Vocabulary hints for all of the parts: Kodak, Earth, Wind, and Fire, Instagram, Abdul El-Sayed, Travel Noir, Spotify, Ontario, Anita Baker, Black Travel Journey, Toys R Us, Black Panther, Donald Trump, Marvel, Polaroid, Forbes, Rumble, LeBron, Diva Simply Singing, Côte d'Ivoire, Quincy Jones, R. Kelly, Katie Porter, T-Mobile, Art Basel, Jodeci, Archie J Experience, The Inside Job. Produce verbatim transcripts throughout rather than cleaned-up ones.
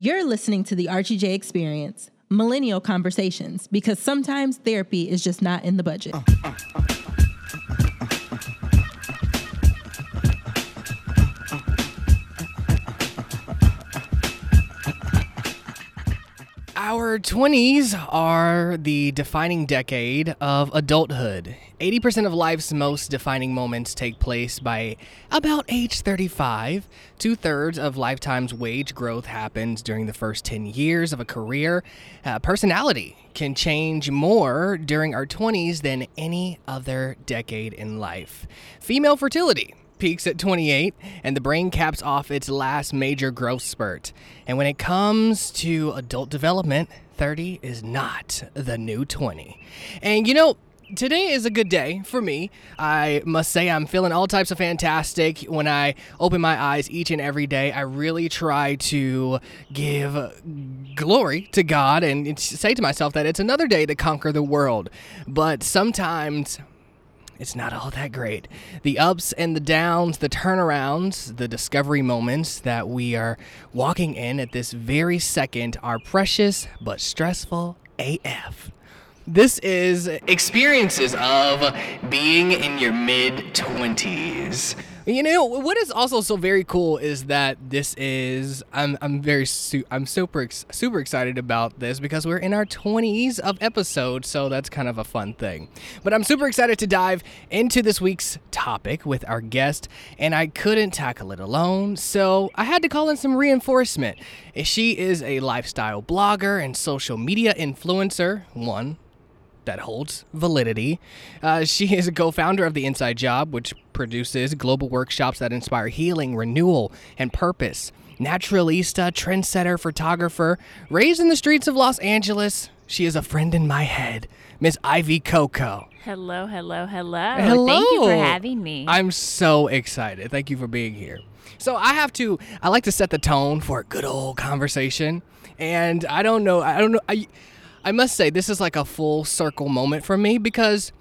You're listening to the Archie J Experience, millennial conversations, because sometimes therapy is just not in the budget. Uh, uh, uh. Our twenties are the defining decade of adulthood. eighty percent of life's most defining moments take place by about age thirty-five. Two-thirds of lifetime's wage growth happens during the first ten years of a career. Uh, personality can change more during our twenties than any other decade in life. Female fertility peaks at twenty-eight, and the brain caps off its last major growth spurt. And when it comes to adult development, thirty is not the new twenty. And you know, today is a good day for me. I must say I'm feeling all types of fantastic when I open my eyes each and every day. I really try to give glory to God and say to myself that it's another day to conquer the world. But sometimes it's not all that great. The ups and the downs, the turnarounds, the discovery moments that we are walking in at this very second are precious but stressful A F. This is experiences of being in your mid-twenties. You know, what is also so very cool is that this is, I'm I'm very, su- I'm super, super excited about this because we're in our twenties of episodes, so that's kind of a fun thing. But I'm super excited to dive into this week's topic with our guest, and I couldn't tackle it alone, so I had to call in some reinforcement. She is a lifestyle blogger and social media influencer, one that holds validity. Uh, she is a co-founder of The Inside Job, which produces global workshops that inspire healing, renewal, and purpose. Naturalista, trendsetter, photographer, raised in the streets of Los Angeles, she is a friend in my head, Miss Ivy Coco. Hello, hello, hello. Hello. Thank you for having me. I'm so excited. Thank you for being here. So I have to, I like to set the tone for a good old conversation, and I don't know, I don't know, I... I must say, this is like a full circle moment for me because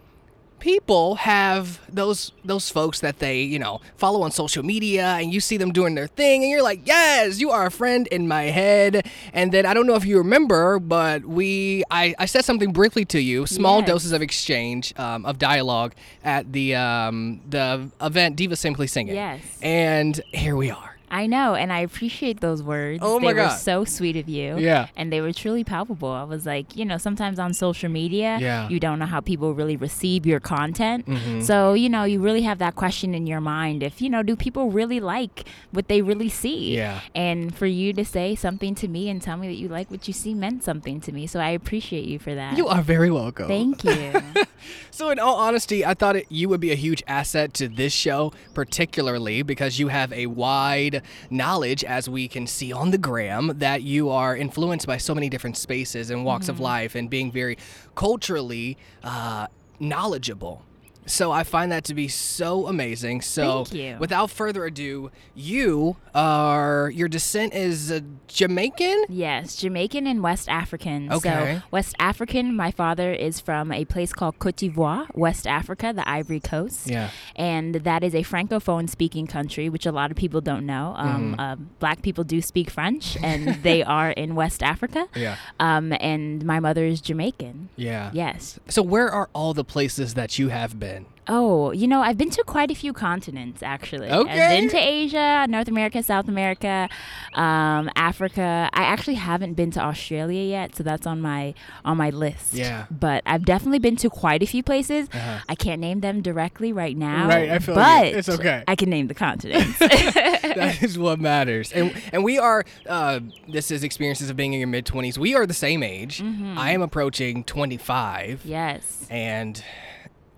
people have those those folks that they, you know, follow on social media and you see them doing their thing and you're like, yes, you are a friend in my head. And then I don't know if you remember, but we I, I said something briefly to you, small yes. doses of exchange, um, of dialogue at the um, the event Diva Simply Singing. Yes. And here we are. I know, and I appreciate those words. Oh my God. They were so sweet of you. Yeah. And they were truly palpable. I was like, you know, sometimes on social media, yeah. you don't know how people really receive your content. Mm-hmm. So, you know, you really have that question in your mind if, you know, do people really like what they really see? Yeah. And for you to say something to me and tell me that you like what you see meant something to me. So I appreciate you for that. You are very welcome. Thank you. So in all honesty, I thought it, you would be a huge asset to this show, particularly because you have a wide knowledge, as we can see on the gram, that you are influenced by so many different spaces and walks mm-hmm. of life and being very culturally uh, knowledgeable. So I find that to be so amazing. So thank you. Without further ado, you are, your descent is uh, Jamaican? Yes, Jamaican and West African. Okay. So West African, my father is from a place called Côte d'Ivoire, West Africa, the Ivory Coast. Yeah. And that is a Francophone speaking country, which a lot of people don't know. Um, mm-hmm. uh, black people do speak French and they are in West Africa. Yeah. Um, and my mother is Jamaican. Yeah. Yes. So where are all the places that you have been? Oh, you know, I've been to quite a few continents, actually. Okay. I've been to Asia, North America, South America, um, Africa. I actually haven't been to Australia yet, so that's on my on my list. Yeah. But I've definitely been to quite a few places. Uh-huh. I can't name them directly right now. Right, I feel but like it's okay. I can name the continents. That is what matters. And and we are, uh, this is experiences of being in your mid-twenties. We are the same age. Mm-hmm. I am approaching twenty-five. Yes. And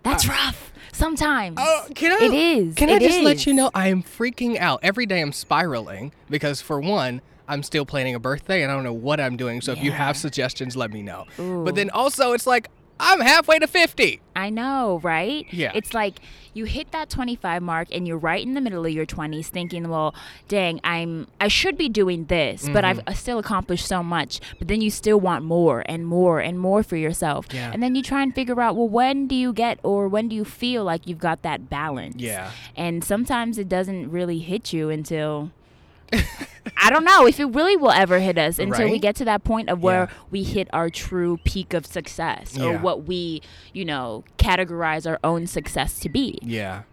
that's uh, rough. Sometimes. Oh, can I, it is. Can it I just is. let you know I am freaking out. Every day I'm spiraling because, for one, I'm still planning a birthday and I don't know what I'm doing. So yeah. if you have suggestions, let me know. Ooh. But then also it's like I'm halfway to fifty. I know, right? Yeah. It's like you hit that twenty-five mark and you're right in the middle of your twenties thinking, well, dang, I'm, I should be doing this, mm-hmm. but I've still accomplished so much. But then you still want more and more and more for yourself. Yeah. And then you try and figure out, well, when do you get or when do you feel like you've got that balance? Yeah. And sometimes it doesn't really hit you until I don't know if it really will ever hit us until right? we get to that point of where yeah. we hit our true peak of success yeah. or what we, you know, categorize our own success to be. Yeah.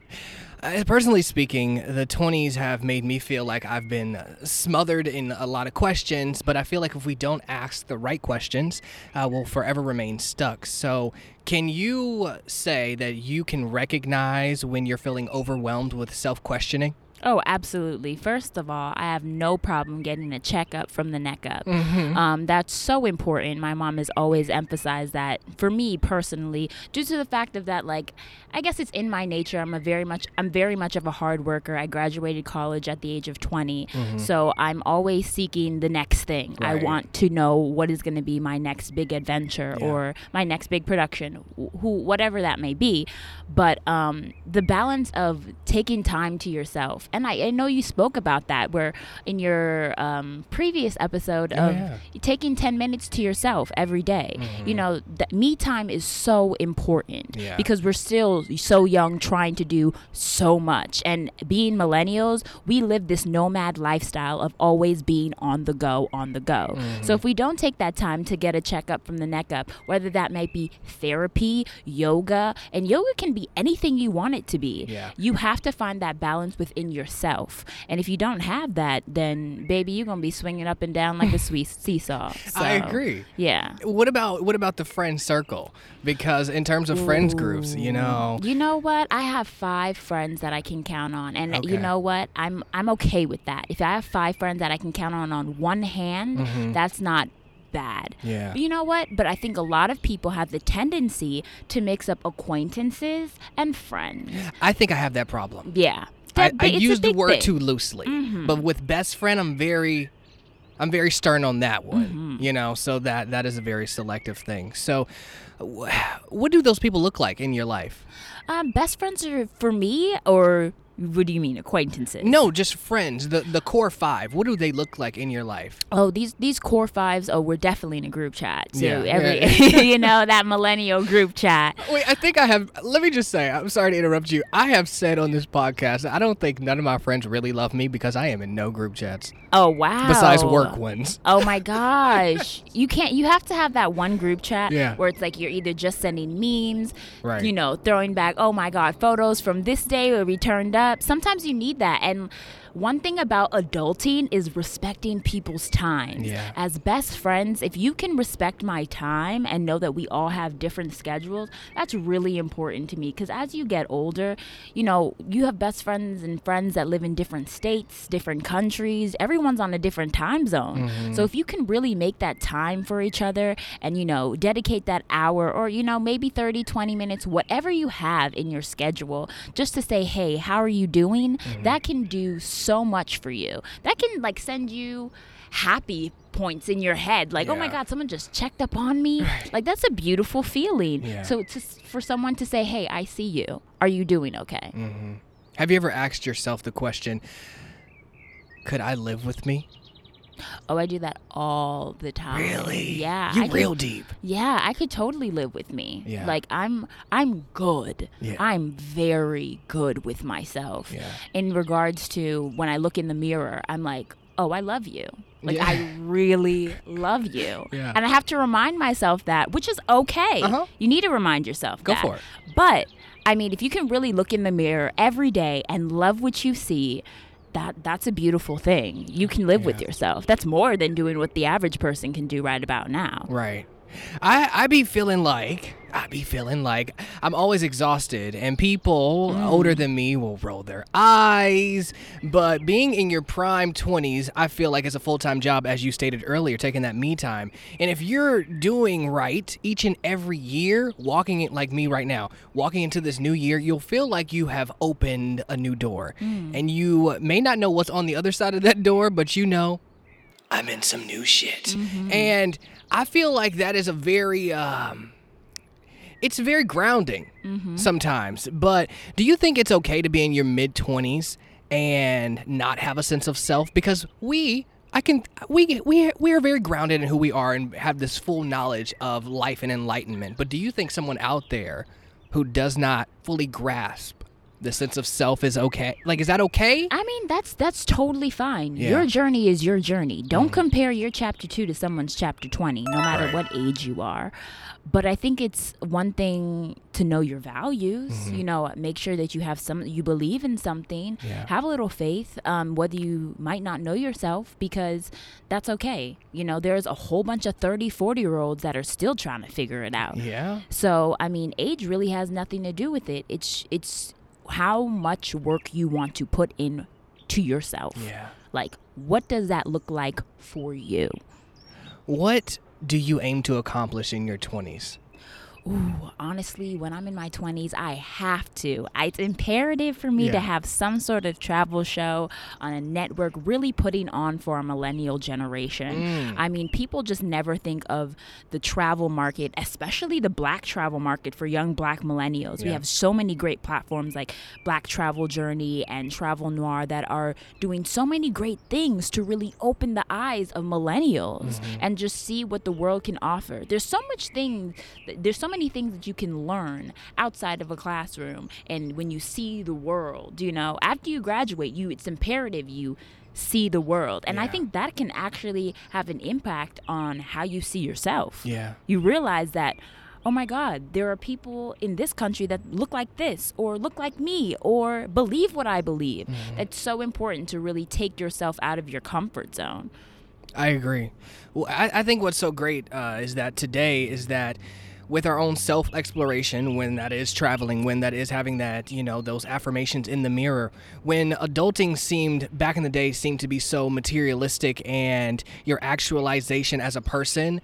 Uh, personally speaking, the twenties have made me feel like I've been smothered in a lot of questions, but I feel like if we don't ask the right questions, uh, we'll forever remain stuck. So can you say that you can recognize when you're feeling overwhelmed with self-questioning? Oh, absolutely. First of all, I have no problem getting a checkup from the neck up. Mm-hmm. Um, that's so important. My mom has always emphasized that for me personally, due to the fact of that, like, I guess it's in my nature. I'm a very much, I'm very much of a hard worker. I graduated college at the age of twenty. Mm-hmm. So I'm always seeking the next thing. Right. I want to know what is going to be my next big adventure yeah. or my next big production, who, whatever that may be. But um, the balance of taking time to yourself. And I, I know you spoke about that where in your um, previous episode of oh, yeah. taking ten minutes to yourself every day. Mm-hmm. You know, that me time is so important yeah. because we're still so young trying to do so much. And being millennials, we live this nomad lifestyle of always being on the go, on the go. Mm-hmm. So if we don't take that time to get a checkup from the neck up, whether that might be therapy, yoga, and yoga can be anything you want it to be. Yeah. You have to find that balance within yourself, and if you don't have that, then baby, you're gonna be swinging up and down like a sweet seesaw. So, I agree. Yeah. What about what about the friend circle? Because in terms of Ooh. friends groups, you know, you know what? I have five friends that I can count on, and okay. you know what? I'm I'm okay with that. If I have five friends that I can count on on one hand, mm-hmm. that's not bad. Yeah. But you know what? But I think a lot of people have the tendency to mix up acquaintances and friends. I think I have that problem. Yeah. I, I use the word thing. too loosely, mm-hmm. but with best friend, I'm very, I'm very stern on that one, mm-hmm. you know, so that, that is a very selective thing. So what do those people look like in your life? Um, best friends are for me, or what do you mean, acquaintances? No, just friends, the the core five. What do they look like in your life? Oh, these these core fives, oh, we're definitely in a group chat. So yeah. every, yeah. you know, that millennial group chat. Wait, I think I have, let me just say, I'm sorry to interrupt you. I have said on this podcast, I don't think none of my friends really love me because I am in no group chats. Oh, wow. Besides work ones. Oh, my gosh. You can't, you have to have that one group chat yeah. where it's like you're either just sending memes, right. you know, throwing back, oh, my God, photos from this day where we turned up. Sometimes you need that. And one thing about adulting is respecting people's time. Yeah. As best friends, if you can respect my time and know that we all have different schedules, that's really important to me. Because as you get older, you know, you have best friends and friends that live in different states, different countries. Everyone's on a different time zone. Mm-hmm. So if you can really make that time for each other and, you know, dedicate that hour or, you know, maybe thirty, twenty minutes, whatever you have in your schedule, just to say, hey, how are you doing? Mm-hmm. That can do so so much for you. That can like send you happy points in your head, like yeah. oh my God, someone just checked up on me. Right. Like that's a beautiful feeling. Yeah. So to, for someone to say, hey, I see you, are you doing okay? Mm-hmm. Have you ever asked yourself the question, could I live with me? Oh, I do that all the time. Really? Yeah. You're real deep. Yeah, I could totally live with me. Yeah. Like, I'm I'm good. Yeah. I'm very good with myself. Yeah. In regards to when I look in the mirror, I'm like, oh, I love you. Like, yeah. I really love you. Yeah. And I have to remind myself that, which is okay. Uh-huh. You need to remind yourself Go that. Go for it. But, I mean, if you can really look in the mirror every day and love what you see, That that's a beautiful thing. You can live yeah. with yourself. That's more than doing what the average person can do right about now. Right. I, I be feeling like, I be feeling like I'm always exhausted, and people mm. older than me will roll their eyes. But being in your prime twenties, I feel like it's a full-time job, as you stated earlier, taking that me time. And if you're doing right each and every year, walking it like me right now, walking into this new year, you'll feel like you have opened a new door. Mm. And you may not know what's on the other side of that door, but you know, I'm in some new shit. Mm-hmm. And I feel like that is a very, um, it's very grounding mm-hmm. sometimes. But do you think it's okay to be in your mid-twenties and not have a sense of self? Because we, I can, we, we, we are very grounded in who we are and have this full knowledge of life and enlightenment. But do you think someone out there who does not fully grasp the sense of self is okay? Like, is that okay? I mean, that's that's totally fine. Yeah. Your journey is your journey. Don't mm. compare your chapter two to someone's chapter twenty, no matter right. what age you are. But I think it's one thing to know your values. Mm-hmm. You know, make sure that you have some, you believe in something. Yeah. Have a little faith, um, whether you might not know yourself, because that's okay. You know, there's a whole bunch of thirty, forty-year-olds that are still trying to figure it out. Yeah. So, I mean, age really has nothing to do with it. It's it's how much work you want to put in to yourself. Yeah. Like, what does that look like for you? What do you aim to accomplish in your twenties? Ooh, honestly, when I'm in my twenties, I have to. It's imperative for me yeah. to have some sort of travel show on a network, really putting on for a millennial generation. Mm. I mean, people just never think of the travel market, especially the Black travel market for young Black millennials. Yeah. We have so many great platforms like Black Travel Journey and Travel Noir that are doing so many great things to really open the eyes of millennials mm-hmm. and just see what the world can offer. There's so much things, there's so many many things that you can learn outside of a classroom and when you see the world. You know, after you graduate, you it's imperative you see the world. And yeah. I think that can actually have an impact on how you see yourself. Yeah. You realize that, oh my God, there are people in this country that look like this or look like me or believe what I believe. Mm-hmm. It's so important to really take yourself out of your comfort zone. I agree. Well, I, I think what's so great uh, is that today is that with our own self-exploration, when that is traveling, when that is having that, you know, those affirmations in the mirror, when adulting seemed, back in the day, seemed to be so materialistic and your actualization as a person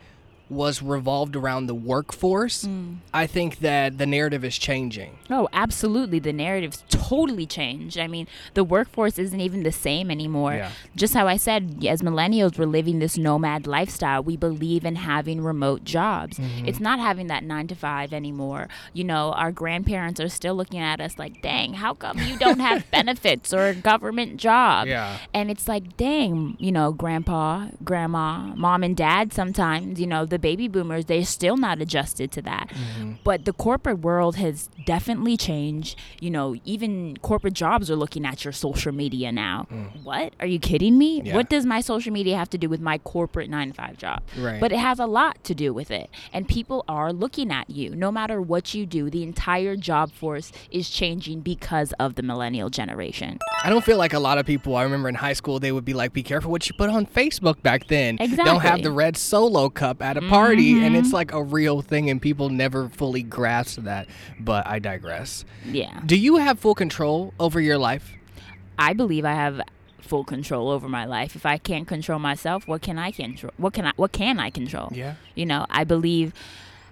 was revolved around the workforce, mm. I think that the narrative is changing. Oh, absolutely. The narrative's totally changed. I mean, the workforce isn't even the same anymore. Yeah. Just how I said, as millennials, we're living this nomad lifestyle. We believe in having remote jobs. Mm-hmm. It's not having that nine to five anymore. You know, our grandparents are still looking at us like, dang, how come you don't have benefits or a government job? Yeah. And it's like, dang, you know, grandpa, grandma, mom and dad sometimes, you know, the baby boomers, they're still not adjusted to that. Mm-hmm. But the corporate world has definitely changed. You know, even corporate jobs are looking at your social media now. Mm. What? Are you kidding me? Yeah. What does my social media have to do with my corporate nine to five job? Right. But it has a lot to do with it. And people are looking at you. No matter what you do, the entire job force is changing because of the millennial generation. I don't feel like a lot of people, I remember in high school, they would be like, be careful what you put on Facebook back then. Exactly. Don't have the red Solo cup at a party. Mm-hmm. And it's like a real thing and people never fully grasp that, but I digress. Yeah. Do you have full control over your life? I believe I have full control over my life. If I can't control myself, what can I control? What can I what can I control? Yeah. You know, I believe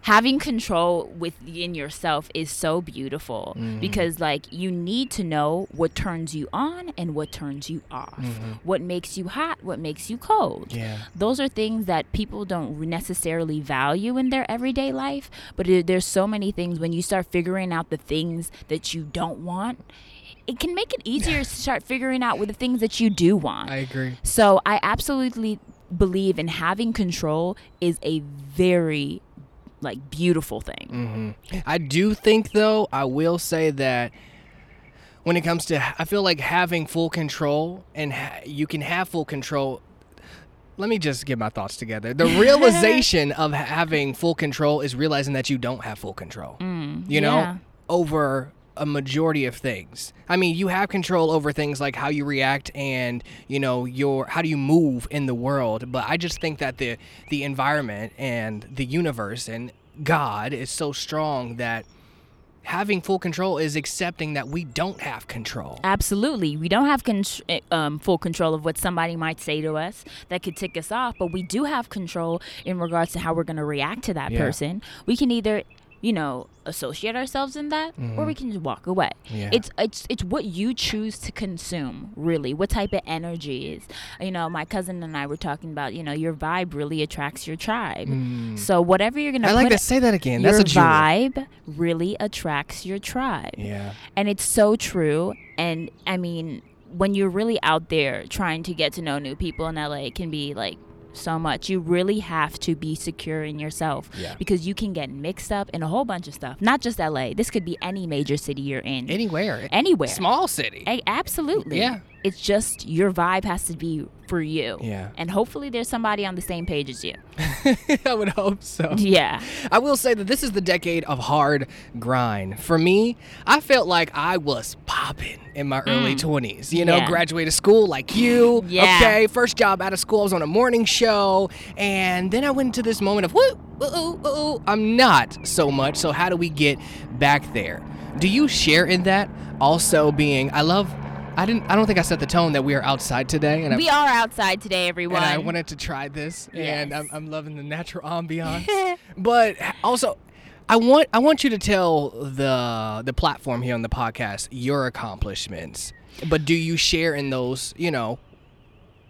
having control within yourself is so beautiful mm-hmm. because, like, you need to know what turns you on and what turns you off, mm-hmm. what makes you hot, what makes you cold. Yeah. Those are things that people don't necessarily value in their everyday life, but it, there's so many things when you start figuring out the things that you don't want. It can make it easier to start figuring out what the things that you do want. I agree. So I absolutely believe in having control is a very like beautiful thing. Mm-hmm. I do think though, I will say that when it comes to, I feel like having full control and ha- you can have full control. Let me just get my thoughts together. The realization of having full control is realizing that you don't have full control, mm, you know, yeah. over a majority of things. I mean, you have control over things like how you react and, you know, your how do you move in the world. But I just think that the the environment and the universe and God is so strong that having full control is accepting that we don't have control. Absolutely. We don't have con- um, full control of what somebody might say to us that could tick us off. But we do have control in regards to how we're going to react to that yeah. person. We can either, you know, associate ourselves in that mm-hmm. or we can just walk away. Yeah. It's it's it's what you choose to consume, really, what type of energy is. You know, my cousin and I were talking about, you know, your vibe really attracts your tribe. Mm. So whatever you're going to put... I like to say that again. That's a jewel. Your vibe really attracts your tribe. Yeah. And it's so true. And, I mean, when you're really out there trying to get to know new people in L A, it can be, like, so much. You really have to be secure in yourself, yeah. because you can get mixed up in a whole bunch of stuff. Not just L A. This could be any major city you're in. Anywhere. Anywhere. Small city. A- absolutely. Yeah. It's just your vibe has to be for you. Yeah. And hopefully there's somebody on the same page as you. I would hope so. Yeah. I will say that this is the decade of hard grind. For me, I felt like I was popping in my mm. early twenties. You know, yeah. graduated school like you. Yeah. Okay. First job out of school, I was on a morning show. And then I went into this moment of, whoop, ooh, ooh, ooh, I'm not so much. So how do we get back there? Do you share in that? Also being, I love... I didn't. I don't think I set the tone that we are outside today. And we I, are outside today, everyone. And I wanted to try this, yes. and I'm, I'm loving the natural ambiance. But also, I want I want you to tell the the platform here on the podcast your accomplishments. But do you share in those? You know,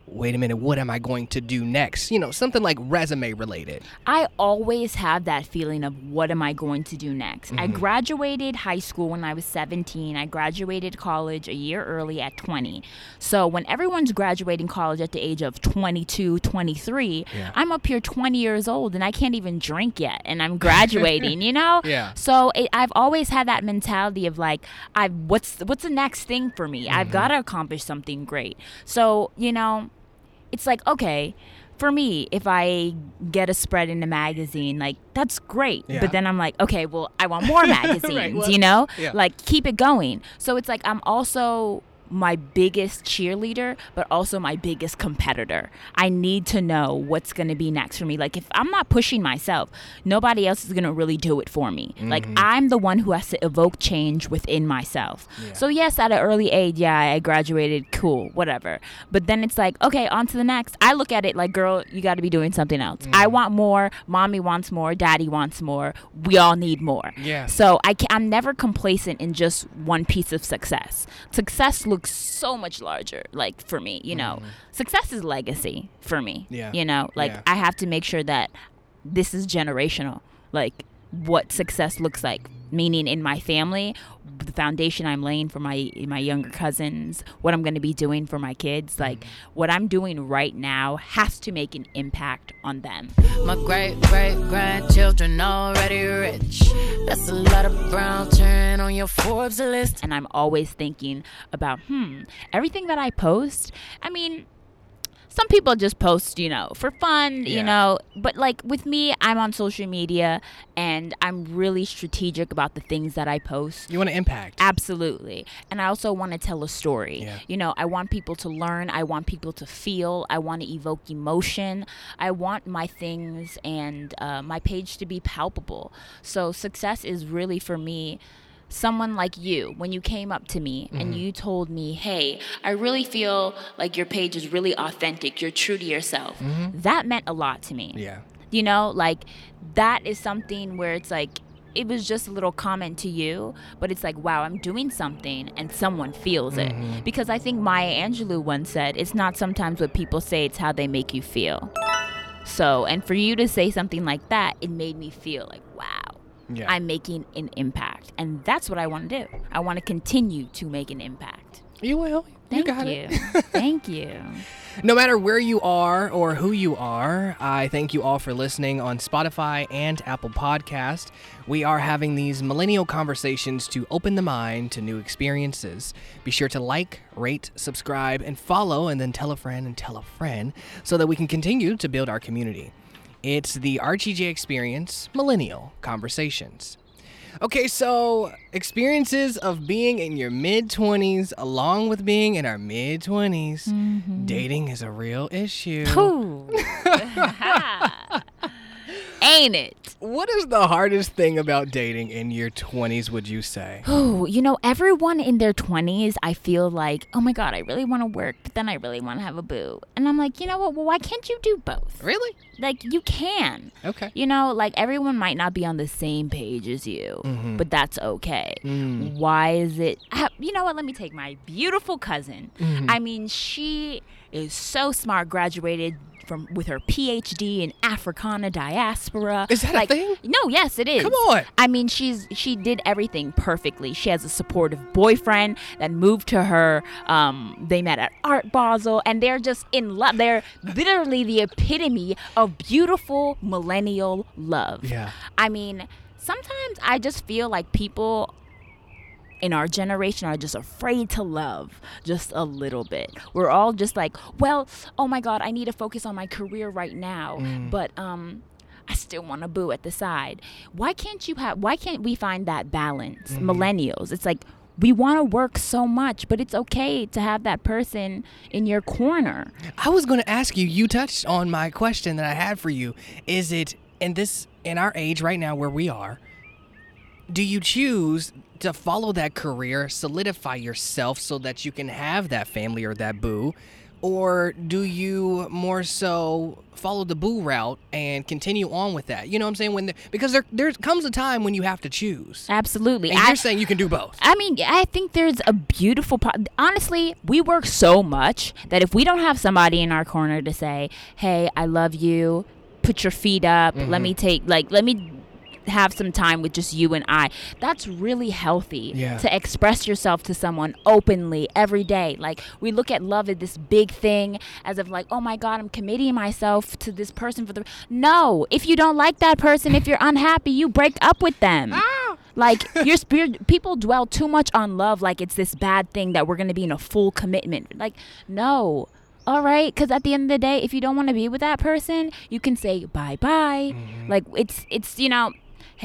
wait a minute, what am I going to do next? You know, something like resume related. I always have that feeling of what am I going to do next? Mm-hmm. I graduated high school when I was seventeen. I graduated college a year early at twenty. So when everyone's graduating college at the age of twenty-two, twenty-three, yeah. I'm up here twenty years old and I can't even drink yet and I'm graduating, you know? Yeah. So it, I've always had that mentality of like, I what's what's the next thing for me? Mm-hmm. I've got to accomplish something great. So, you know, it's like, okay, for me, if I get a spread in a magazine, like, that's great. Yeah. But then I'm like, okay, well, I want more magazines, right, well, you know? Yeah. Like, keep it going. So it's like I'm also my biggest cheerleader, but also my biggest competitor. I need to know what's going to be next for me. Like, if I'm not pushing myself, nobody else is going to really do it for me. Mm-hmm. Like, I'm the one who has to evoke change within myself. Yeah. So, yes, at an early age, yeah, I graduated, cool, whatever. But then it's like, okay, on to the next. I look at it like, girl, you got to be doing something else. Mm-hmm. I want more. Mommy wants more. Daddy wants more. We all need more. Yeah. So, I can, I'm never complacent in just one piece of success. Success looks so much larger, like, for me, you know. Mm-hmm. Success is legacy for me, yeah. you know. Like, yeah. I have to make sure that this is generational, like, what success looks like, meaning in my family, the foundation I'm laying for my my younger cousins, what I'm going to be doing for my kids, like, mm-hmm. what I'm doing right now has to make an impact on them. My great-great-grandchildren already rich. That's a lot of brown turn on your Forbes list. And I'm always thinking about, hmm, everything that I post, I mean, some people just post, you know, for fun, yeah. you know. But, like, with me, I'm on social media, and I'm really strategic about the things that I post. You want to impact. Absolutely. And I also want to tell a story. Yeah. You know, I want people to learn. I want people to feel. I want to evoke emotion. I want my things and uh, my page to be palpable. So success is really, for me, someone like you, when you came up to me mm-hmm. and you told me, hey, I really feel like your page is really authentic. You're true to yourself. Mm-hmm. That meant a lot to me. Yeah. You know, like, that is something where it's like, it was just a little comment to you, but it's like, wow, I'm doing something and someone feels it. Mm-hmm. Because I think Maya Angelou once said, it's not sometimes what people say, it's how they make you feel. So, and for you to say something like that, it made me feel like, wow. Yeah. I'm making an impact. And that's what I want to do. I want to continue to make an impact. You will. Thank you. Got you. It. Thank you. No matter where you are or who you are, I thank you all for listening on Spotify and Apple Podcast. We are having these millennial conversations to open the mind to new experiences. Be sure to like, rate, subscribe, and follow, and then tell a friend and tell a friend so that we can continue to build our community. It's the Archie J Experience Millennial Conversations. Okay, so experiences of being in your mid-twenties, along with being in our mid-twenties, mm-hmm. dating is a real issue. Ain't it? What is the hardest thing about dating in your twenties, would you say? Oh, you know, everyone in their twenties, I feel like, oh my God, I really want to work, but then I really want to have a boo. And I'm like, you know what? Well, why can't you do both? Really? Like, you can. Okay. You know, like, everyone might not be on the same page as you, mm-hmm. but that's okay. Mm. Why is it? You know what? Let me take my beautiful cousin. Mm-hmm. I mean, she is so smart, graduated from with her P H D in Africana diaspora. Is that like, a thing? No, yes, it is. Come on. I mean, she's she did everything perfectly. She has a supportive boyfriend that moved to her. Um, they met at Art Basel, and they're just in love. They're literally the epitome of beautiful millennial love. Yeah. I mean, sometimes I just feel like people in our generation are just afraid to love just a little bit. We're all just like, well, oh my God, I need to focus on my career right now. Mm. But um, I still want to boo at the side. Why can't you have, why can't we find that balance? Mm. Millennials, it's like, we want to work so much, but it's okay to have that person in your corner. I was going to ask you, you touched on my question that I had for you. Is it, in this, in our age right now where we are, do you choose to follow that career, solidify yourself so that you can have that family or that boo? Or do you more so follow the boo route and continue on with that? You know what I'm saying? When the, because there there comes a time when you have to choose. Absolutely. And I, you're saying you can do both. I mean, I think there's a beautiful part. Honestly, we work so much that if we don't have somebody in our corner to say, hey, I love you, put your feet up, mm-hmm. let me take, like, let me... have some time with just you and I. That's really healthy yeah. to express yourself to someone openly every day. Like, we look at love as this big thing, as if like, oh my God, I'm committing myself to this person for the. No, if you don't like that person, if you're unhappy, you break up with them. Ah! Like, your spirit, people dwell too much on love, like it's this bad thing that we're going to be in a full commitment. Like, no. All right, because at the end of the day, if you don't want to be with that person, you can say bye bye. Mm-hmm. Like, it's it's you know.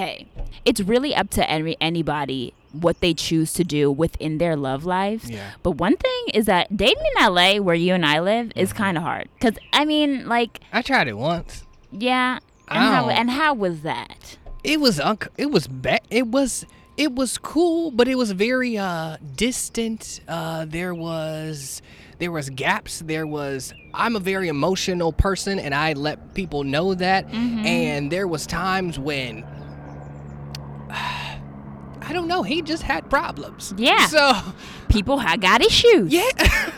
Hey, it's really up to any, anybody what they choose to do within their love lives. Yeah. But one thing is that dating in L A, where you and I live, is mm-hmm. kind of hard. Because, I mean, like... I tried it once. Yeah. And, how, and how was that? It was... Unc- it was... Ba- it was... It was cool, but it was very uh, distant. Uh, there was there was gaps. There was I'm a very emotional person, and I let people know that. Mm-hmm. And there was times when... I don't know. He just had problems. Yeah. So people had got issues. Yeah.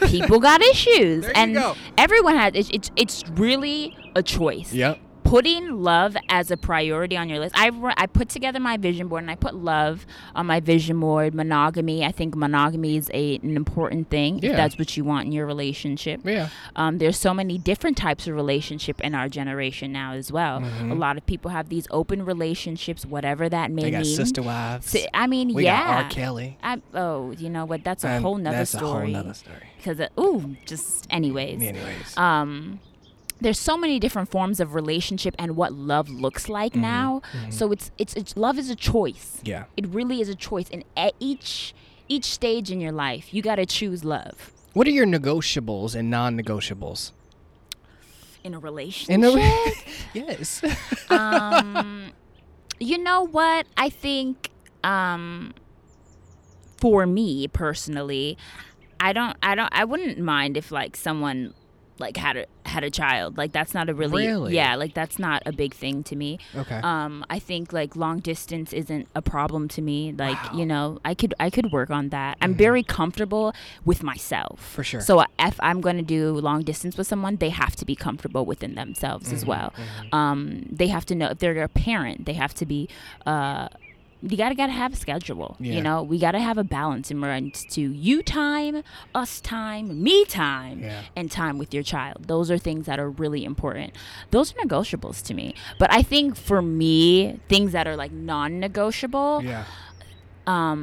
People got issues. There and you go. Everyone has. It's, it's it's really a choice. Yep. Putting love as a priority on your list. I I put together my vision board and I put love on my vision board. Monogamy. I think monogamy is a, an important thing. Yeah. If that's what you want in your relationship. Yeah. Um, there's so many different types of relationship in our generation now as well. Mm-hmm. A lot of people have these open relationships, whatever that may mean. They got mean. sister wives. So, I mean, we yeah. We got R. Kelly. I, oh, you know what? That's a um, whole nother that's story. That's a whole nother story. Because, ooh, just anyways. Anyways. Um... There's so many different forms of relationship and what love looks like mm-hmm, now. Mm-hmm. So it's, it's it's love is a choice. Yeah. It really is a choice. And at each each stage in your life, you got to choose love. What are your negotiables and non-negotiables? In a relationship? In a re- yes. um, you know what? I think um, for me personally, I don't I don't I wouldn't mind if like someone like had a had a child. Like, that's not a really, really yeah like that's not a big thing to me. Okay. um I think like long distance isn't a problem to me. Like, wow. you know I could I could work on that. Mm-hmm. I'm very comfortable with myself, for sure. So if I'm going to do long distance with someone, they have to be comfortable within themselves. Mm-hmm. As well. Mm-hmm. Um they have to know if they're a parent, they have to be uh You gotta gotta have a schedule. Yeah. You know, we gotta have a balance in regards to you time, us time, me time, yeah. and time with your child. Those are things that are really important. Those are negotiables to me. But I think for me, things that are like non-negotiable. Yeah. Um,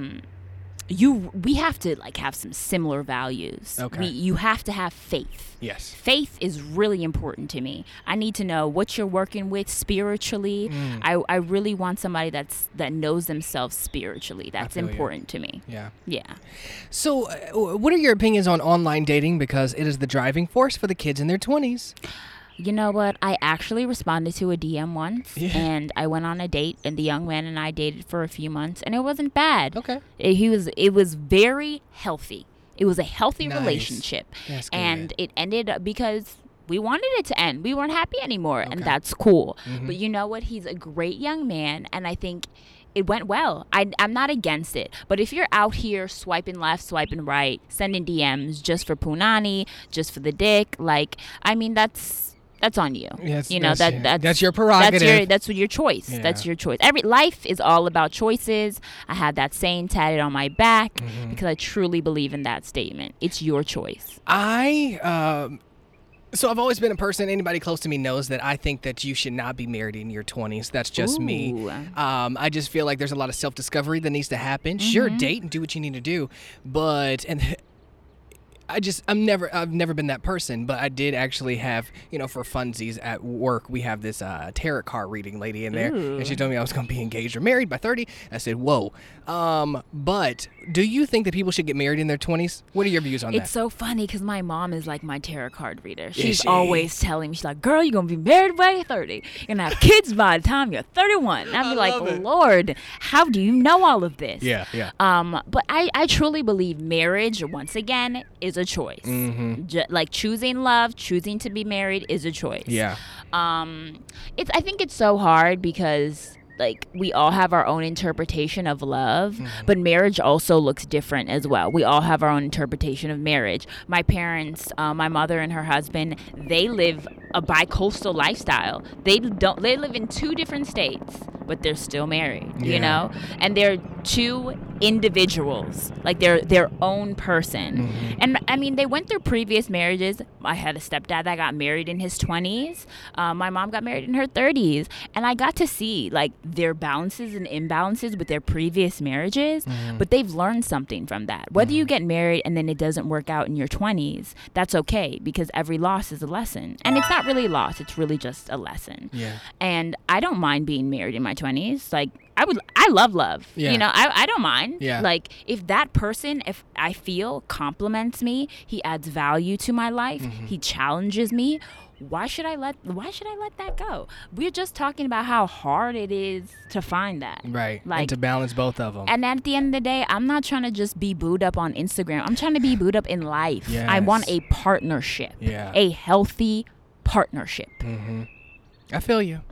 you we have to like have some similar values. Okay. We, you have to have faith. Yes. Faith is really important to me. I need to know what you're working with spiritually. Mm. I, I really want somebody that's that knows themselves spiritually. That's important you. to me. Yeah. Yeah. So uh, what are your opinions on online dating? Because it is the driving force for the kids in their twenties. You know what? I actually responded to a D M once, yeah. and I went on a date, and the young man and I dated for a few months, and it wasn't bad. Okay. It, he was, it was very healthy. It was a healthy nice. relationship. That's good. And it ended up because we wanted it to end. We weren't happy anymore, okay. and that's cool. Mm-hmm. But you know what? He's a great young man, and I think it went well. I, I'm not against it. But if you're out here swiping left, swiping right, sending D Ms just for punani, just for the dick, like, I mean, that's... that's on you. Yes, you know, that's, that, that's, that's your prerogative. That's your, that's your choice. Yeah. That's your choice. Every life is all about choices. I have that saying tatted on my back mm-hmm. because I truly believe in that statement. It's your choice. I, um, so I've always been a person, anybody close to me knows that I think that you should not be married in your twenties. That's just Ooh. me. Um, I just feel like there's a lot of self-discovery that needs to happen. Mm-hmm. Sure, date and do what you need to do. But, and I just, I'm never, I've never been that person, but I did actually have, you know, for funsies at work, we have this uh, tarot card reading lady in there, Ooh. and she told me I was going to be engaged or married by thirty. I said, whoa. Um, but do you think that people should get married in their twenties? What are your views on it's that? It's so funny because my mom is like my tarot card reader. She's she? always telling me, she's like, girl, you're going to be married by thirty. You're going to have kids by the time you're thirty-one. And I'd be I like, it. Lord, how do you know all of this? Yeah, yeah. Um, but I, I truly believe marriage, once again, is a choice. Mm-hmm. J- like choosing love, choosing to be married is a choice. Yeah. Um, it's. I think it's so hard because like we all have our own interpretation of love, mm-hmm. but marriage also looks different as well. We all have our own interpretation of marriage. My parents, uh, my mother and her husband, they live a bi-coastal lifestyle. They don't. They live in two different states, but they're still married. Yeah. You know, and they're two individuals, like they're their own person. Mm-hmm. And I mean, they went through previous marriages. I had a stepdad that got married in his twenties. Uh, my mom got married in her thirties. And I got to see like their balances and imbalances with their previous marriages. Mm-hmm. But they've learned something from that. Whether mm-hmm. you get married and then it doesn't work out in your twenties, that's okay because every loss is a lesson. And it's not really loss. It's really just a lesson. Yeah. And I don't mind being married in my twenties. Like, I would, I love love. Yeah. You know, I, I don't mind. Yeah. Like, if that person, if I feel, compliments me, he adds value to my life, mm-hmm. he challenges me, why should I let, why should I let that go? We're just talking about how hard it is to find that. Right. Like, and to balance both of them. And at the end of the day, I'm not trying to just be booed up on Instagram. I'm trying to be booed up in life. Yes. I want a partnership. Yeah. A healthy partnership. Mm-hmm. I feel you.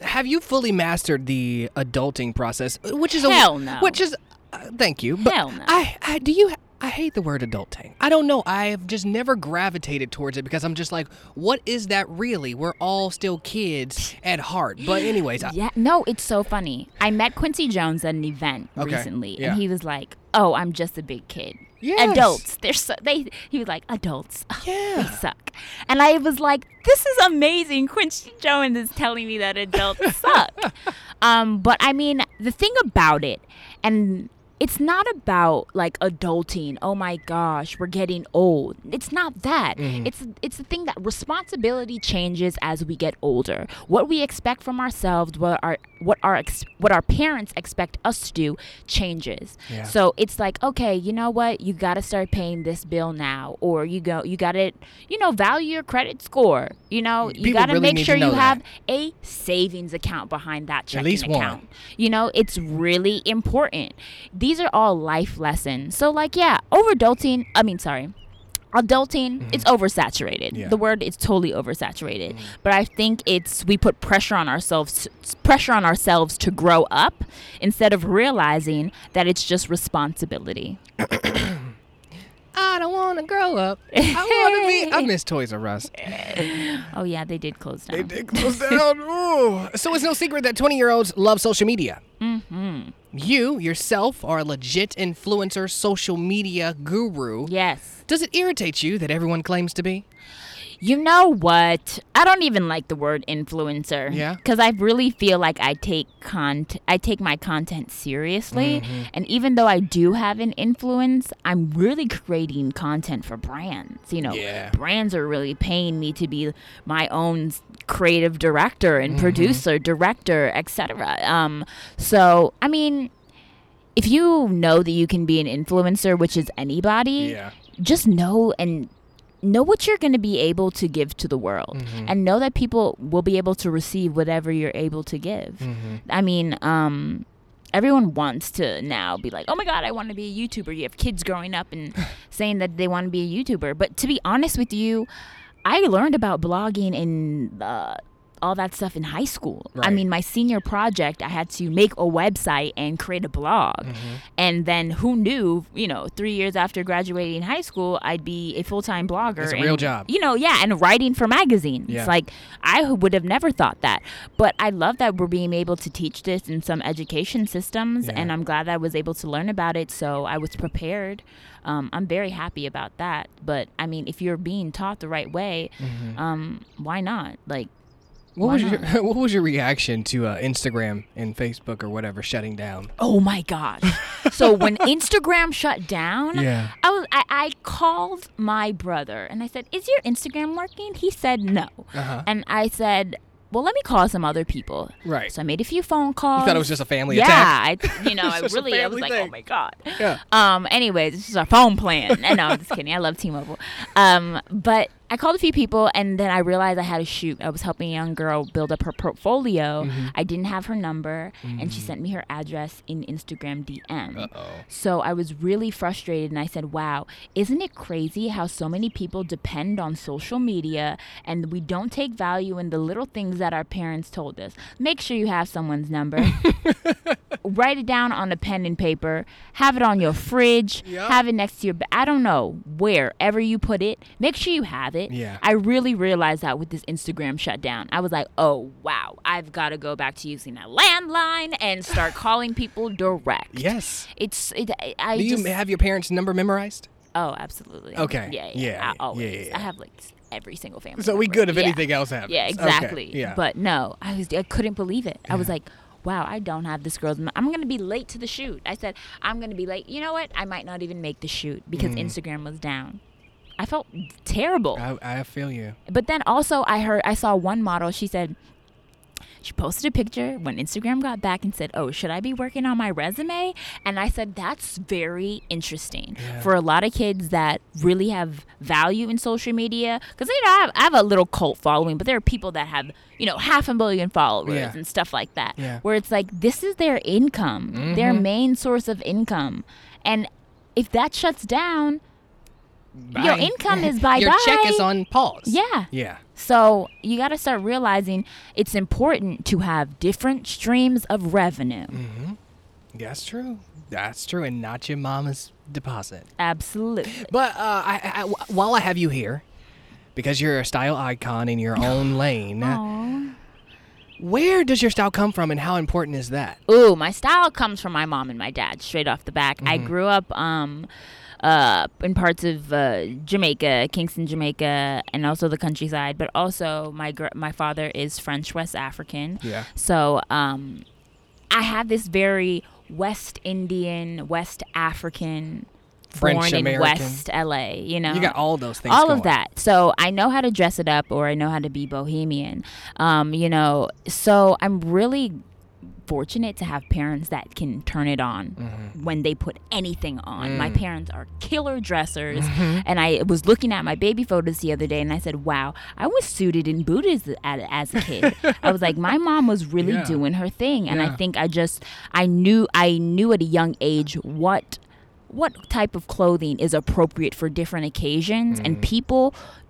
Have you fully mastered the adulting process? Which is hell a, no. Which is, uh, thank you. But hell no. I, I do you. I hate the word adulting. I don't know. I've just never gravitated towards it because I'm just like, what is that really? We're all still kids at heart. But anyways, I- yeah. No, it's so funny. I met Quincy Jones at an event okay. recently, yeah. and he was like, "Oh, I'm just a big kid." Yes. Adults, they're so they. He was like, adults, oh, yeah, they suck, and I was like, this is amazing. Quincy Jones is telling me that adults suck, um, but I mean, the thing about it, and it's not about like adulting. Oh my gosh, we're getting old. It's not that. Mm-hmm. It's it's the thing that responsibility changes as we get older. What we expect from ourselves, what our what our ex- what our parents expect us to do, changes. Yeah. So it's like, okay, you know what? You got to start paying this bill now, or you go, you got to, you know, value your credit score. You know, people you got really to make sure you that. have a savings account behind that checking At least account. One. You know, it's really important. These These are all life lessons. So like, yeah, over adulting, I mean, sorry, adulting, mm-hmm. it's oversaturated. Yeah. The word is totally oversaturated. Mm-hmm. But I think it's, we put pressure on ourselves, pressure on ourselves to grow up instead of realizing that it's just responsibility. I don't want to grow up. I want to be. I miss Toys R Us. Oh, yeah, they did close down. They did close down. Ooh. So it's no secret that twenty-year-olds love social media. Mm-hmm. You, yourself, are a legit influencer social media guru. Yes. Does it irritate you that everyone claims to be? You know what? I don't even like the word influencer. Yeah. Because I really feel like I take con- I take my content seriously. Mm-hmm. And even though I do have an influence, I'm really creating content for brands. You know, yeah. brands are really paying me to be my own creative director and mm-hmm. producer, director, et cetera. Um, so, I mean, if you know that you can be an influencer, which is anybody, yeah. just know and know what you're going to be able to give to the world mm-hmm. and know that people will be able to receive whatever you're able to give. Mm-hmm. I mean, um, everyone wants to now be like, oh my God, I want to be a YouTuber. You have kids growing up and saying that they want to be a YouTuber. But to be honest with you, I learned about blogging in uh, all that stuff in high school. Right. I mean, my senior project, I had to make a website and create a blog. Mm-hmm. And then who knew, you know, three years after graduating high school, I'd be a full-time blogger. It's a and, real job. You know, yeah, and writing for magazines. Yeah. Like, I would have never thought that. But I love that we're being able to teach this in some education systems, yeah. and I'm glad that I was able to learn about it, so I was prepared. Um, I'm very happy about that. But, I mean, if you're being taught the right way, mm-hmm. um, why not? Like, What Why was your not? What was your reaction to uh, Instagram and Facebook or whatever shutting down? Oh my gosh! So when Instagram shut down, yeah. I was I, I called my brother and I said, "Is your Instagram working?" He said, "No," uh-huh. and I said, "Well, let me call some other people." Right. So I made a few phone calls. You thought it was just a family yeah, attack? Yeah. You know, I really I was like, thing. "Oh my god." Yeah. Um. Anyways, this is our phone plan. And no, I'm just kidding. I love T-Mobile. Um. But. I called a few people, and then I realized I had a shoot. I was helping a young girl build up her portfolio. Mm-hmm. I didn't have her number, mm-hmm. and she sent me her address in Instagram D M. Uh-oh. So I was really frustrated, and I said, wow, isn't it crazy how so many people depend on social media, and we don't take value in the little things that our parents told us. Make sure you have someone's number. Write it down on a pen and paper. Have it on your fridge. Yep. Have it next to your bed. I don't know, wherever you put it. Make sure you have it. Yeah. I really realized that with this Instagram shutdown. I was like, oh, wow, I've got to go back to using a landline and start calling people direct. Yes. It's. It, I Do just, you have your parents' number memorized? Oh, absolutely. Okay. Yeah, yeah, yeah. I always. Yeah, yeah, yeah. I have like every single family So number. We good if yeah. anything else happens. Yeah, exactly. Okay. Yeah. But no, I was. I couldn't believe it. Yeah. I was like, wow, I don't have this girl's. I'm going to be late to the shoot. I said, I'm going to be late. You know what? I might not even make the shoot because mm. Instagram was down. I felt terrible. I, I feel you. But then also I heard, I saw one model, she said, she posted a picture when Instagram got back and said, oh, should I be working on my resume? And I said, that's very interesting yeah. for a lot of kids that really have value in social media. Because, you know, I have, I have a little cult following, but there are people that have, you know, half a million followers yeah. and stuff like that. Yeah. Where it's like, this is their income, mm-hmm. their main source of income. And if that shuts down... Bye. Your income is bye-bye. Your check is on pause. Yeah. Yeah. So you got to start realizing it's important to have different streams of revenue. Mm-hmm. That's true. That's true. And not your mama's deposit. Absolutely. But uh, I, I, while I have you here, because you're a style icon in your own lane. Aww. Where does your style come from and how important is that? Ooh, my style comes from my mom and my dad straight off the back. Mm-hmm. I grew up... Um, Uh, in parts of uh, Jamaica, Kingston, Jamaica, and also the countryside. But also, my gr- my father is French West African. Yeah. So um, I have this very West Indian, West African, French born American. In West L A. You know, you got all those things. All going. Of that. So I know how to dress it up, or I know how to be bohemian. Um, you know, so I'm really fortunate to have parents that can turn it on mm-hmm. when they put anything on. Mm. My parents are killer dressers, mm-hmm. and I was looking at my baby photos the other day, and I said, wow, I was suited and booted as a kid. I was like, my mom was really yeah. doing her thing, and yeah. I think I just, I knew, I knew at a young age what, what type of clothing is appropriate for different occasions, mm. and people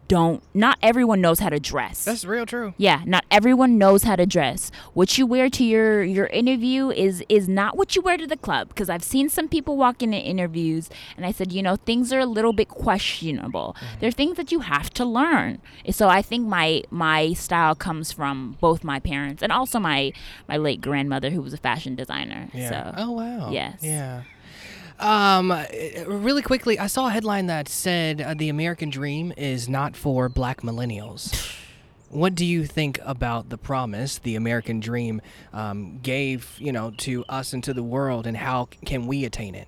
don't, not everyone knows how to dress. That's real true. Yeah, not everyone knows how to dress. What you wear to your, your interview is is not what you wear to the club, because I've seen some people walk in to interviews, and I said, you know, things are a little bit questionable. Mm-hmm. There are things that you have to learn. So I think my my style comes from both my parents and also my, my late grandmother, who was a fashion designer. Yeah. So, oh, wow. Yes. Yeah. Um, really quickly, I saw a headline that said uh, the American dream is not for black millennials. What do you think about the promise the American dream um, gave, you know, to us and to the world, and how can we attain it?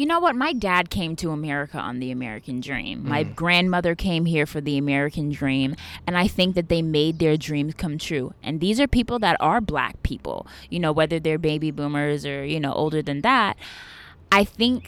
You know what? My dad came to America on the American dream. My mm. grandmother came here for the American dream. And I think that they made their dreams come true. And these are people that are black people, you know, whether they're baby boomers or, you know, older than that. I think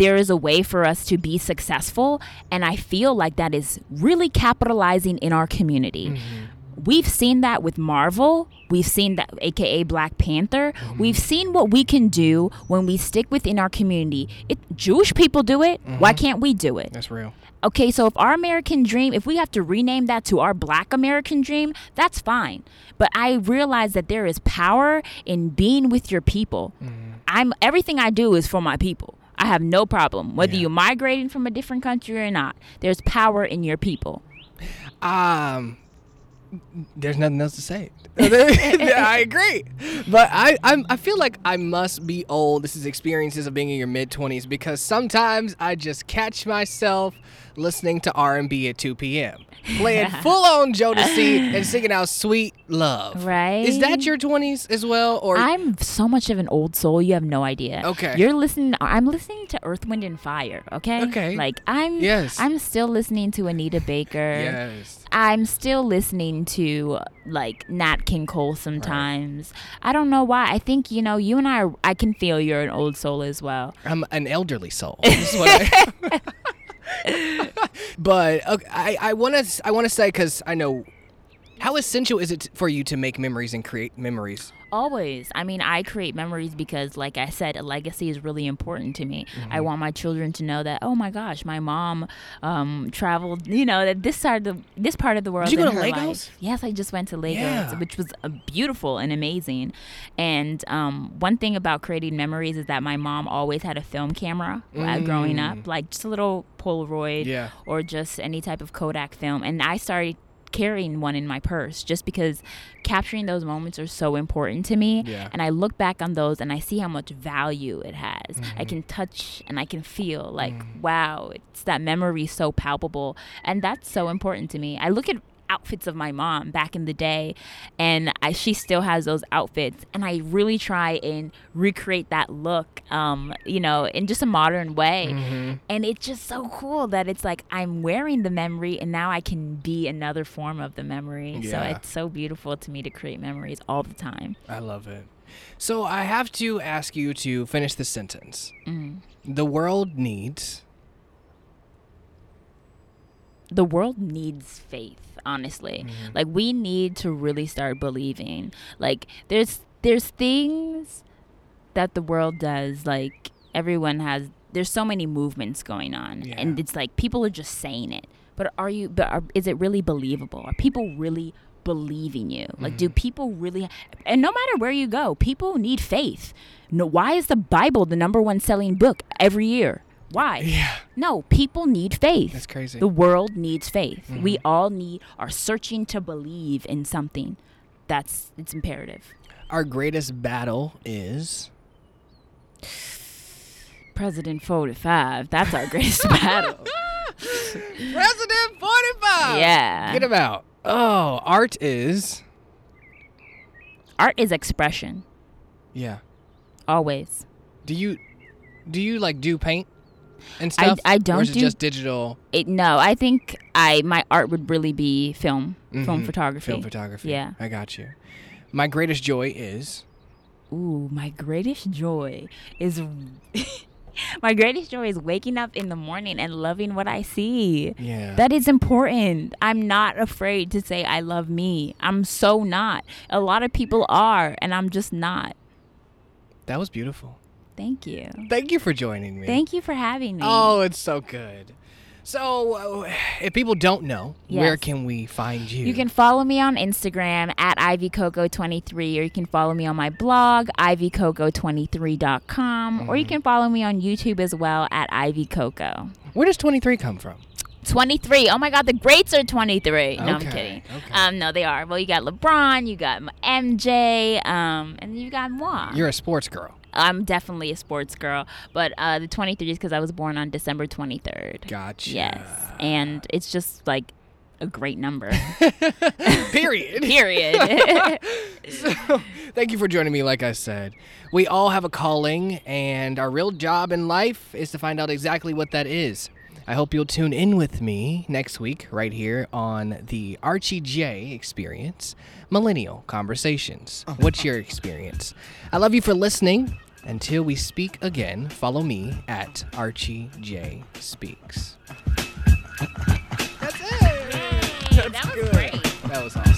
there is a way for us to be successful, and I feel like that is really capitalizing in our community. Mm-hmm. We've seen that with Marvel. We've seen that, a k a. Black Panther. Mm-hmm. We've seen what we can do when we stick within our community. It, Jewish people do it. Mm-hmm. Why can't we do it? That's real. Okay, so if our American dream, if we have to rename that to our Black American dream, that's fine. But I realize that there is power in being with your people. Mm. I'm everything I do is for my people. I have no problem. Whether yeah. you're migrating from a different country or not, there's power in your people. Um, there's nothing else to say. I agree. But I I'm, I feel like I must be old. This is experiences of being in your mid-twenties, because sometimes I just catch myself listening to R and B at two p.m. playing full-on Jodeci and singing out Sweet Love. Right? Is that your twenties as well? Or I'm so much of an old soul, you have no idea. Okay. You're listening. I'm listening to Earth, Wind, and Fire. Okay. Okay. Like I'm. Yes. I'm still listening to Anita Baker. Yes. I'm still listening to like Nat King Cole sometimes. Right. I don't know why. I think you know you and I. Are, I can feel you're an old soul as well. I'm an elderly soul. This is what I But okay, I, I want to I want to say, because I know, how essential is it for you to make memories and create memories? Always. I mean, I create memories because, like I said, a legacy is really important to me. Mm-hmm. I want my children to know that, oh my gosh, my mom um, traveled, you know, that this side of the, this part of the world. Did you go to Lagos? Life. Yes, I just went to Lagos, yeah. which was uh, beautiful and amazing. And um, one thing about creating memories is that my mom always had a film camera mm. growing up, like just a little Polaroid yeah. or just any type of Kodak film. And I started carrying one in my purse just because capturing those moments are so important to me. Yeah. And I look back on those and I see how much value it has. Mm-hmm. I can touch and I can feel like, mm. wow, it's that memory so palpable. And that's so important to me. I look at outfits of my mom back in the day and I, she still has those outfits. And I really try and recreate that look, um, you know, in just a modern way. Mm-hmm. And it's just so cool that it's like I'm wearing the memory and now I can be another form of the memory. Yeah. So it's so beautiful to me to create memories all the time. I love it. So I have to ask you to finish this sentence. Mm-hmm. The world needs... The world needs faith. Honestly, mm-hmm. like we need to really start believing. Like there's there's things that the world does. Like everyone has. There's so many movements going on, yeah. and it's like people are just saying it. But are you? But are, is it really believable? Are people really believing you? Like, mm-hmm. do people really? And no matter where you go, people need faith. No, why is the Bible the number one selling book every year? Why? Yeah. No, people need faith. That's crazy. The world needs faith. Mm-hmm. We all need are searching to believe in something. That's it's imperative. Our greatest battle is President forty-five. That's our greatest battle. President forty-five. Yeah. Get him out. Oh, art is Art is expression. Yeah. Always. Do you do you like do paint? And stuff, I, I don't or is it do just digital. It, no, I think I my art would really be film, mm-hmm. film photography. Film photography. Yeah, I got you. My greatest joy is. Ooh, my greatest joy is. My greatest joy is waking up in the morning and loving what I see. Yeah. That is important. I'm not afraid to say I love me. I'm so not. A lot of people are, and I'm just not. That was beautiful. Thank you. Thank you for joining me. Thank you for having me. Oh, it's so good. So, uh, if people don't know, yes. where can we find you? You can follow me on Instagram at ivy coco twenty-three, or you can follow me on my blog, ivy coco twenty-three dot com, mm-hmm. or you can follow me on YouTube as well at ivycoco. Where does twenty-three come from? twenty-three. Oh, my God. The greats are twenty-three. No, okay. I'm kidding. Okay. Um, no, they are. Well, you got LeBron, you got M J, um, and you got moi. You're a sports girl. I'm definitely a sports girl, but uh, the twenty-three is because I was born on December twenty-third. Gotcha. Yes, and it's just like a great number. Period. Period. So, thank you for joining me. Like I said, we all have a calling, and our real job in life is to find out exactly what that is. I hope you'll tune in with me next week right here on the Archie J Experience, Millennial Conversations. What's your experience? I love you for listening. Until we speak again, follow me at Archie J Speaks. That's it. That's that was good. Great. That was awesome.